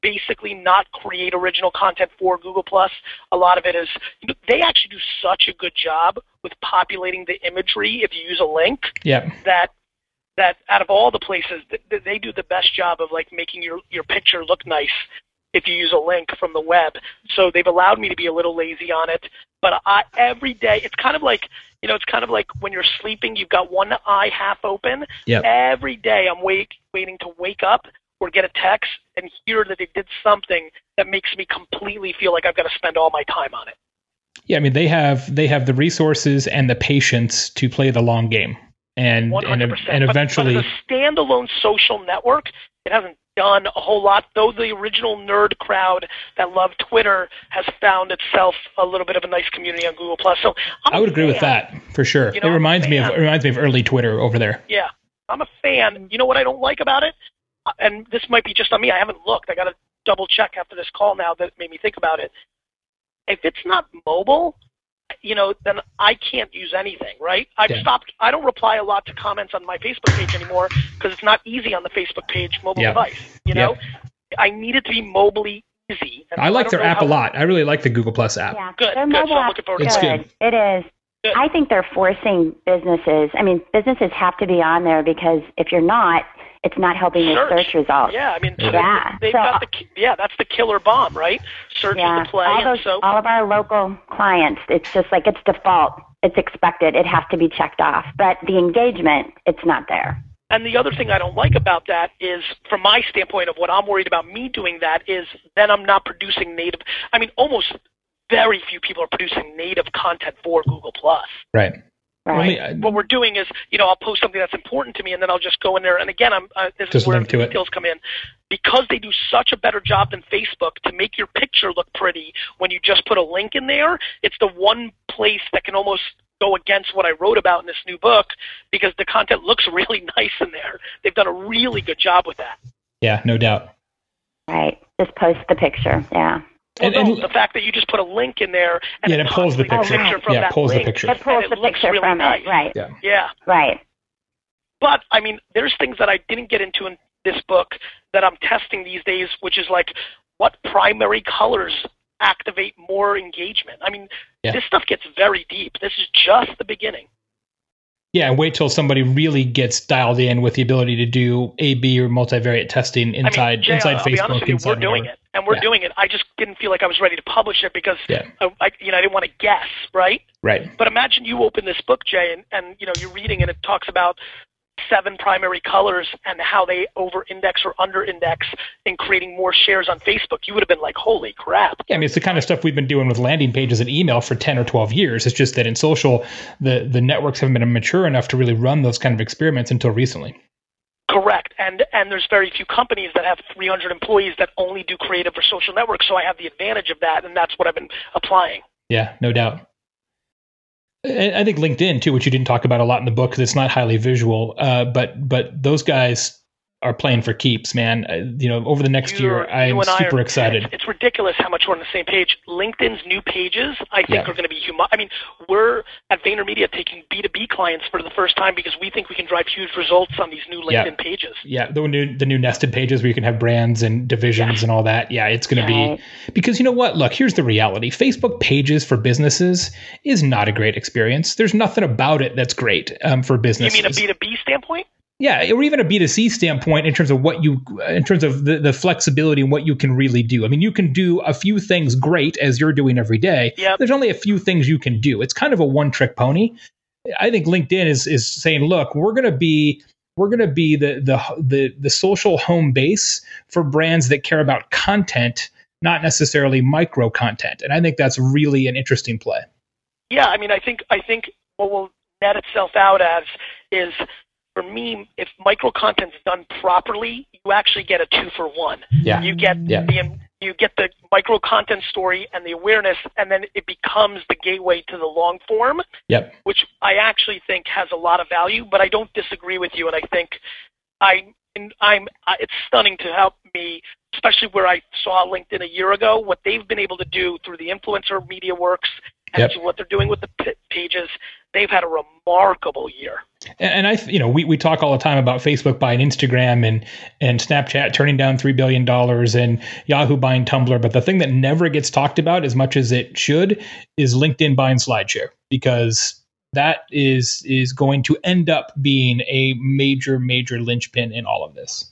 basically not create original content for Google Plus. A lot of it is, they actually do such a good job with populating the imagery if you use a link that out of all the places, they do the best job of like making your picture look nice if you use a link from the web. So they've allowed me to be a little lazy on it, but every day it's kind of like, it's kind of like when you're sleeping, you've got one eye half open. Yep. Every day I'm waiting to wake up or get a text and hear that they did something that makes me completely feel like I've got to spend all my time on it. Yeah, I mean, they have the resources and the patience to play the long game. And eventually... But as a standalone social network, it hasn't done a whole lot, though the original nerd crowd that loved Twitter has found itself a little bit of a nice community on Google+. So I would agree with that, for sure. It reminds me of early Twitter over there. Yeah, I'm a fan. You know what I don't like about it? And this might be just on me. I haven't looked. I got to double check after this call now that made me think about it. If it's not mobile, then I can't use anything, right? I've stopped. I don't reply a lot to comments on my Facebook page anymore because it's not easy on the Facebook page mobile device. I need it to be mobily easy. I like their app a lot. I really like the Google Plus app. Yeah. Good. Their mobile app is good. It is. Good. I think they're forcing businesses. I mean, businesses have to be on there because if you're not, it's not helping your search results. Yeah, I mean, that's the killer bomb, right? Search is the play. All of our local clients, it's just like it's default. It's expected. It has to be checked off. But the engagement, it's not there. And the other thing I don't like about that is, from my standpoint of what I'm worried about me doing that, is then I'm not producing native. I mean, almost very few people are producing native content for Google+. Right. Right. What we're doing is, I'll post something that's important to me, and then I'll just go in there. And again, this is where the details come in, because they do such a better job than Facebook to make your picture look pretty. When you just put a link in there, it's the one place that can almost go against what I wrote about in this new book because the content looks really nice in there. They've done a really good job with that. Yeah, no doubt. Right. Just post the picture. Yeah. And the fact that you just put a link in there and it pulls the picture from that link. It pulls the picture from it, right. Yeah. Right. But, I mean, there's things that I didn't get into in this book that I'm testing these days, which is like what primary colors activate more engagement. I mean, this stuff gets very deep. This is just the beginning. Yeah, wait till somebody really gets dialed in with the ability to do A/B or multivariate testing inside Facebook. I'll be honest with you, we're doing it, and we're doing it. I just didn't feel like I was ready to publish it because I didn't want to guess, right? Right. But imagine you open this book, Jay, and you're reading and it talks about 7 primary colors and how they over-index or under-index in creating more shares on Facebook. You would have been like, holy crap. Yeah, I mean, it's the kind of stuff we've been doing with landing pages and email for 10 or 12 years. It's just that in social, the networks haven't been mature enough to really run those kind of experiments until recently. Correct. And there's very few companies that have 300 employees that only do creative or social networks, so I have the advantage of that, and that's what I've been applying. Yeah, no doubt. I think LinkedIn, too, which you didn't talk about a lot in the book because it's not highly visual, but those guys are playing for keeps, man. You know, over the next year, I'm super excited. It's ridiculous how much we're on the same page. LinkedIn's new pages, I think, are going to be humongous. I mean, we're at VaynerMedia taking B2B clients for the first time because we think we can drive huge results on these new LinkedIn pages. Yeah, the new nested pages where you can have brands and divisions and all that. Yeah, it's going to be, because you know what? Look, here's the reality. Facebook pages for businesses is not a great experience. There's nothing about it that's great for businesses. You mean a B2B standpoint? Yeah, or even a B2C standpoint in terms of what you, in terms of the flexibility and what you can really do. I mean, you can do a few things great as you're doing every day. Yep. There's only a few things you can do. It's kind of a one-trick pony. I think LinkedIn is saying, look, we're gonna be the social home base for brands that care about content, not necessarily micro content. And I think that's really an interesting play. Yeah, I mean, I think what will net itself out as is, for me, if micro content's done properly, you actually get a 2-for-1. Yeah. You get the micro content story and the awareness, and then it becomes the gateway to the long form, which I actually think has a lot of value. But I don't disagree with you, and I think it's stunning to help me, especially where I saw LinkedIn a year ago, what they've been able to do through the influencer media works and to what they're doing with the pages. They've had a remarkable year. And I, you know, we talk all the time about Facebook buying Instagram and Snapchat turning down $3 billion and Yahoo buying Tumblr. But the thing that never gets talked about as much as it should is LinkedIn buying SlideShare, because that is going to end up being a major, major linchpin in all of this.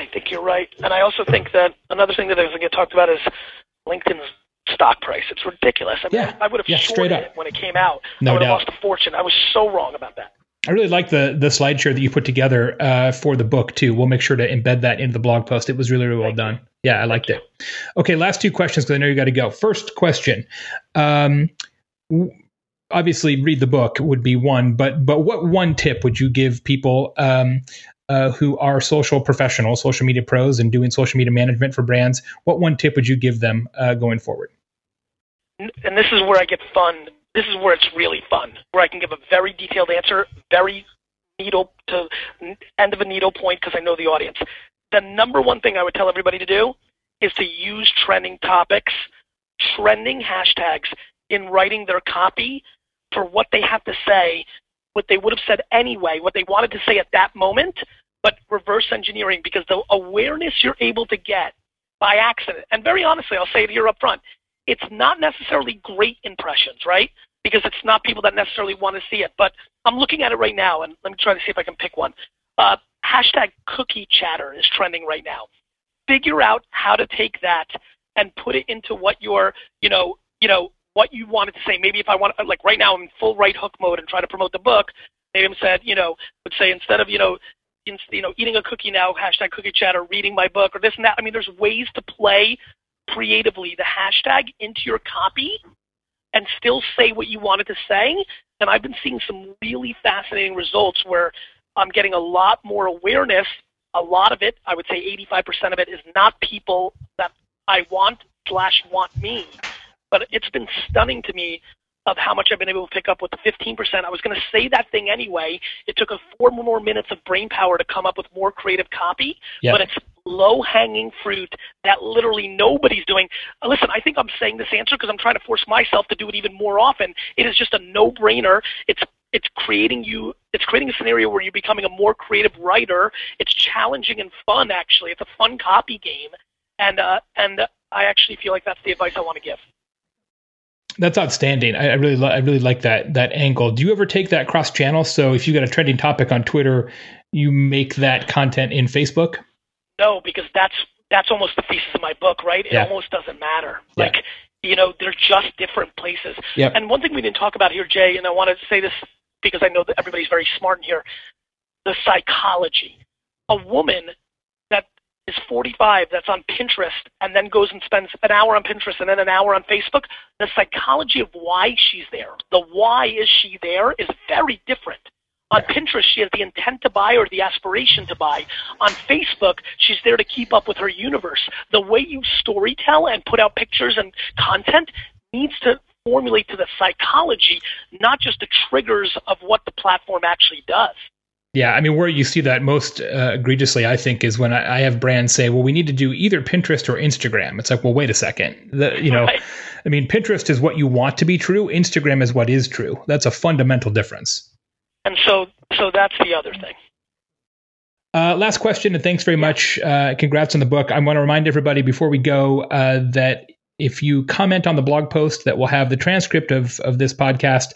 I think you're right. And I also think that another thing that doesn't get talked about is LinkedIn's stock price. It's ridiculous. I mean, I would have shorted it when it came out. No doubt. I would have lost a fortune. I was so wrong about that. I really like the slideshow that you put together for the book, too. We'll make sure to embed that into the blog post. It was really, really well done. Yeah, I liked it. Okay, last two questions because I know you got to go. First question. Obviously, read the book would be one, but what one tip would you give people who are social professionals, social media pros, and doing social media management for brands? What one tip would you give them going forward? And this is where I get fun. This is where it's really fun, where I can give a very detailed answer, very needle to end of a needle point, because I know the audience. The number one thing I would tell everybody to do is to use trending topics, trending hashtags in writing their copy for what they have to say, what they would have said anyway, what they wanted to say at that moment, but reverse engineering, because the awareness you're able to get by accident, and very honestly, I'll say it here up front, it's not necessarily great impressions, right? Because it's not people that necessarily want to see it. But I'm looking at it right now, and let me try to see if I can pick one. Hashtag cookie chatter is trending right now. Figure out how to take that and put it into what you what you wanted to say. Maybe if I want, like right now, I'm in full right hook mode and trying to promote the book. Maybe I'm said, would say instead of eating a cookie now, hashtag cookie chatter, reading my book, or this and that. I mean, there's ways to play creatively the hashtag into your copy and still say what you wanted to say. And I've been seeing some really fascinating results where I'm getting a lot more awareness. A lot of it, I would say 85% of it, is not people that I want me. But it's been stunning to me of how much I've been able to pick up with the 15%. I was going to say that thing anyway. It took 4 more minutes of brain power to come up with more creative copy, but it's low-hanging fruit that literally nobody's doing. Listen, I think I'm saying this answer because I'm trying to force myself to do it even more often. It is just a no-brainer. It's creating a scenario where you're becoming a more creative writer. It's challenging and fun, actually. It's a fun copy game, and I actually feel like that's the advice I want to give. That's outstanding. I really like that angle. Do you ever take that cross channel? So if you got a trending topic on Twitter, you make that content in Facebook? No, because that's almost the thesis of my book, right? It almost doesn't matter. Yeah. Like, they're just different places. Yep. And one thing we didn't talk about here, Jay, and I want to say this because I know that everybody's very smart in here, the psychology. A woman that is 45 that's on Pinterest and then goes and spends an hour on Pinterest and then an hour on Facebook, the psychology of why she's there, the why is she there, is very different. On Pinterest, she has the intent to buy or the aspiration to buy. On Facebook, she's there to keep up with her universe. The way you storytell and put out pictures and content needs to formulate to the psychology, not just the triggers of what the platform actually does. Yeah, I mean, where you see that most egregiously, I think, is when I have brands say, well, we need to do either Pinterest or Instagram. It's like, well, wait a second. I mean, Pinterest is what you want to be true. Instagram is what is true. That's a fundamental difference. And so that's the other thing. Last question, and thanks very much. Congrats on the book. I want to remind everybody before we go that if you comment on the blog post that will have the transcript of this podcast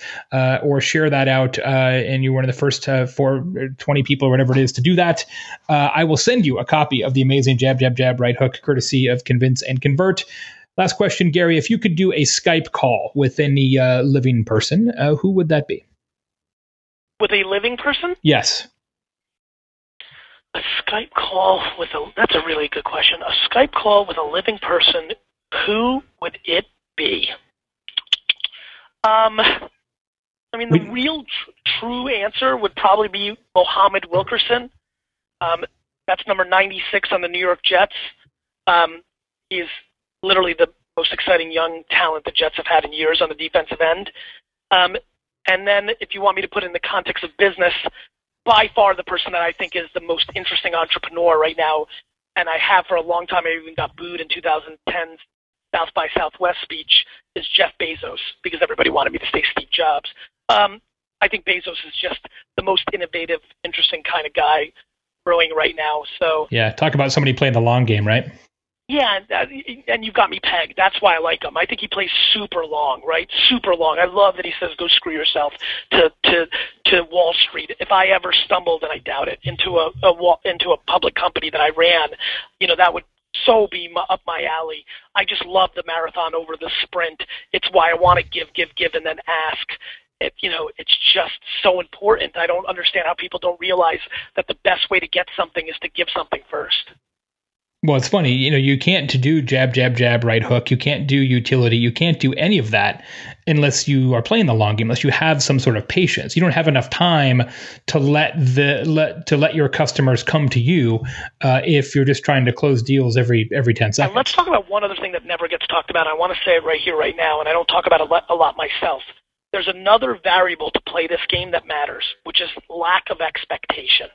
or share that out, and you're one of the first 20 people or whatever it is to do that, I will send you a copy of the amazing Jab, Jab, Jab, Right Hook, courtesy of Convince and Convert. Last question, Gary, if you could do a Skype call with any living person, who would that be? With a living person? Yes. A Skype call with that's a really good question. A Skype call with a living person, who would it be? The real true answer would probably be Mohammed Wilkerson. That's number 96 on the New York Jets. He's literally the most exciting young talent the Jets have had in years on the defensive end. And then if you want me to put it in the context of business, by far the person that I think is the most interesting entrepreneur right now, and I have for a long time, I even got booed in 2010's South by Southwest speech, is Jeff Bezos, because everybody wanted me to say Steve Jobs. I think Bezos is just the most innovative, interesting kind of guy growing right now. So yeah, talk about somebody playing the long game, right? Yeah, and you've got me pegged. That's why I like him. I think he plays super long, right? Super long. I love that he says, go screw yourself to Wall Street. If I ever stumbled, and I doubt it, into into a public company that I ran, that would so be up my alley. I just love the marathon over the sprint. It's why I want to give, and then ask. It's just so important. I don't understand how people don't realize that the best way to get something is to give something first. Well, it's funny, you can't do jab, jab, jab, right hook. You can't do utility. You can't do any of that unless you are playing the long game, unless you have some sort of patience. You don't have enough time to let your customers come to you if you're just trying to close deals every 10 seconds. And let's talk about one other thing that never gets talked about. I want to say it right here, right now, and I don't talk about it a lot myself. There's another variable to play this game that matters, which is lack of expectation.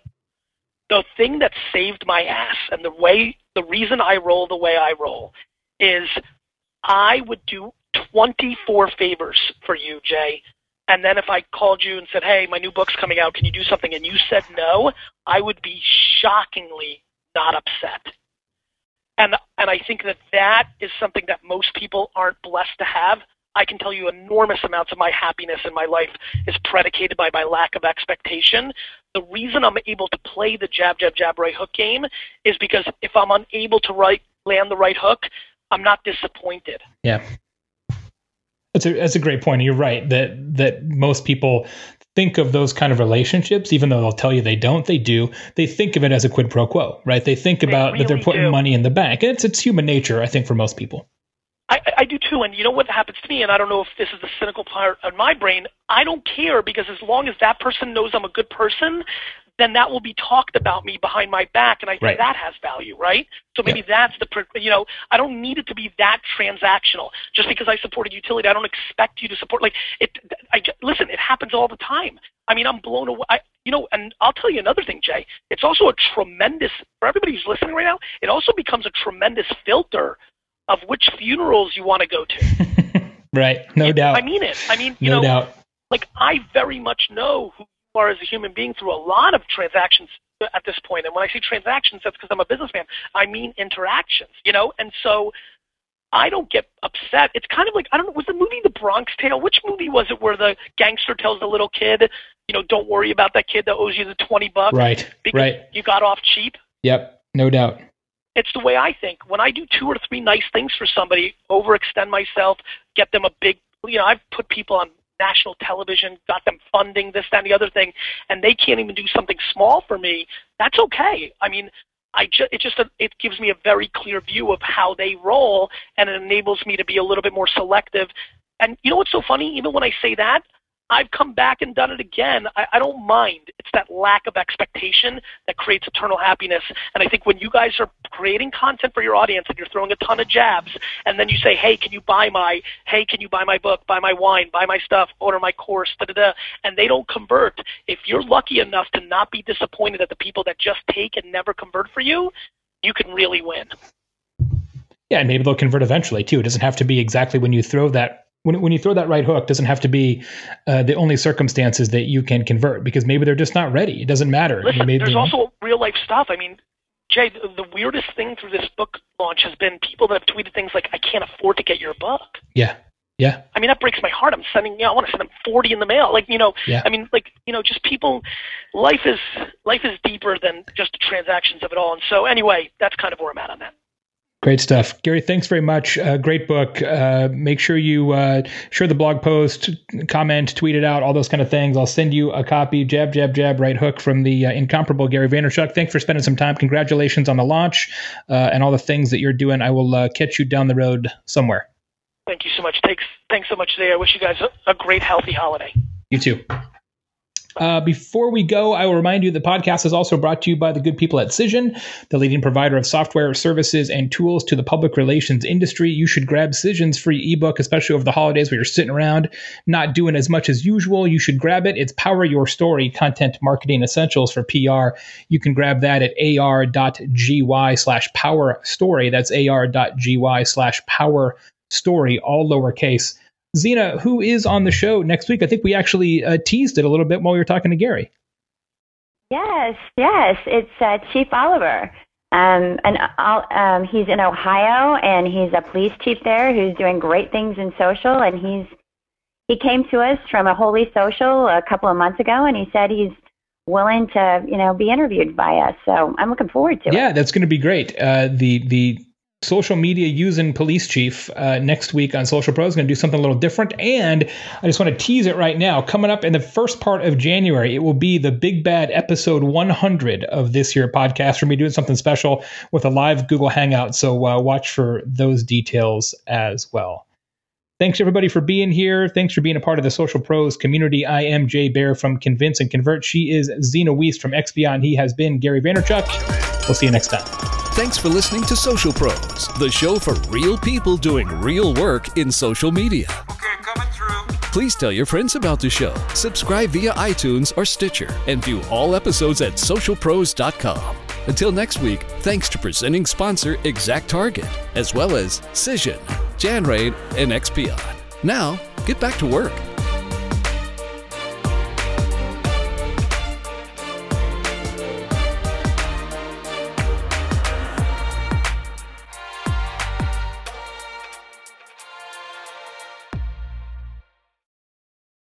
The thing that saved my ass and the reason I roll the way I roll is I would do 24 favors for you, Jay. And then if I called you and said, hey, my new book's coming out, can you do something? And you said no, I would be shockingly not upset. And I think that is something that most people aren't blessed to have. I can tell you enormous amounts of my happiness in my life is predicated by my lack of expectation. The reason I'm able to play the jab, jab, jab, right hook game is because if I'm unable to land the right hook, I'm not disappointed. Yeah. That's a great point. You're right that most people think of those kind of relationships, even though they'll tell you they don't, they do. They think of it as a quid pro quo, right? They think about that they're putting money in the bank. And it's human nature, I think, for most people. I do too, and you know what happens to me, and I don't know if this is the cynical part of my brain, I don't care, because as long as that person knows I'm a good person, then that will be talked about me behind my back, and I think that has value, right? So maybe that's the, I don't need it to be that transactional. Just because I supported utility, I don't expect you to support, listen, it happens all the time. I mean, I'm blown away, and I'll tell you another thing, Jay, it's also a tremendous, for everybody who's listening right now, it also becomes a tremendous filter of which funerals you want to go to. Right. No doubt. I mean it. I mean, no doubt. I very much know who you are as a human being through a lot of transactions at this point. And when I say transactions, that's because I'm a businessman. I mean interactions, And so I don't get upset. It's kind of like, I don't know, was the movie The Bronx Tale? Which movie was it where the gangster tells the little kid, don't worry about that kid that owes you the $20? Right. Because you got off cheap. Yep. No doubt. It's the way I think. When I do two or three nice things for somebody, overextend myself, get them a big, I've put people on national television, got them funding, this, that, and the other thing, and they can't even do something small for me. That's okay. I mean, it gives me a very clear view of how they roll, and it enables me to be a little bit more selective. And you know what's so funny? Even when I say that, I've come back and done it again. I don't mind. It's that lack of expectation that creates eternal happiness. And I think when you guys are creating content for your audience and you're throwing a ton of jabs, and then you say, hey, can you buy my, hey, can you buy my book, buy my wine, buy my stuff, order my course, and they don't convert. If you're lucky enough to not be disappointed at the people that just take and never convert for you, you can really win. Yeah, and maybe they'll convert eventually too. It doesn't have to be exactly when you throw that right hook. Doesn't have to be the only circumstances that you can convert, because maybe they're just not ready. It doesn't matter. Listen, there's also real life stuff. I mean, Jay, the weirdest thing through this book launch has been people that have tweeted things like, "I can't afford to get your book." Yeah. Yeah. I mean, that breaks my heart. I'm sending, I want to send them 40 in the mail. I mean, just people, life is deeper than just the transactions of it all. And so anyway, that's kind of where I'm at on that. Great stuff. Gary, thanks very much. Great book. Make sure you share the blog post, comment, tweet it out, all those kind of things. I'll send you a copy, Jab, Jab, Jab, Right Hook, from the incomparable Gary Vaynerchuk. Thanks for spending some time. Congratulations on the launch and all the things that you're doing. I will catch you down the road somewhere. Thank you so much. Thanks so much, Zay. I wish you guys a great, healthy holiday. You too. Before we go, I will remind you the podcast is also brought to you by the good people at Cision, the leading provider of software, services, and tools to the public relations industry. You should grab Cision's free ebook, especially over the holidays where you're sitting around not doing as much as usual. You should grab it. It's Power Your Story, Content Marketing Essentials for PR. You can grab that at ar.gy/powerstory. That's ar.gy/powerstory, all lowercase. Zena, who is on the show next week? I think we actually teased it a little bit while we were talking to Gary. Yes. It's Chief Oliver. He's in Ohio, and he's a police chief there who's doing great things in social. And he came to us from a Holy Social a couple of months ago, and he said he's willing to, be interviewed by us. So I'm looking forward to it. Yeah, that's going to be great. The social media using police chief next week on Social Pro is going to do something a little different. And I just want to tease it right now. Coming up in the first part of January, it will be the Big Bad episode 100 of this year podcast. We're going to be doing something special with a live Google Hangout. So watch for those details as well. Thanks, everybody, for being here. Thanks for being a part of the Social Pros community. I am Jay Baer from Convince and Convert. She is Zena Wiest from XBeyond. He has been Gary Vaynerchuk. We'll see you next time. Thanks for listening to Social Pros, the show for real people doing real work in social media. Okay, coming through. Please tell your friends about the show. Subscribe via iTunes or Stitcher and view all episodes at socialpros.com. Until next week, thanks to presenting sponsor Exact Target, as well as Cision, Janrain, and Expion. Now, get back to work.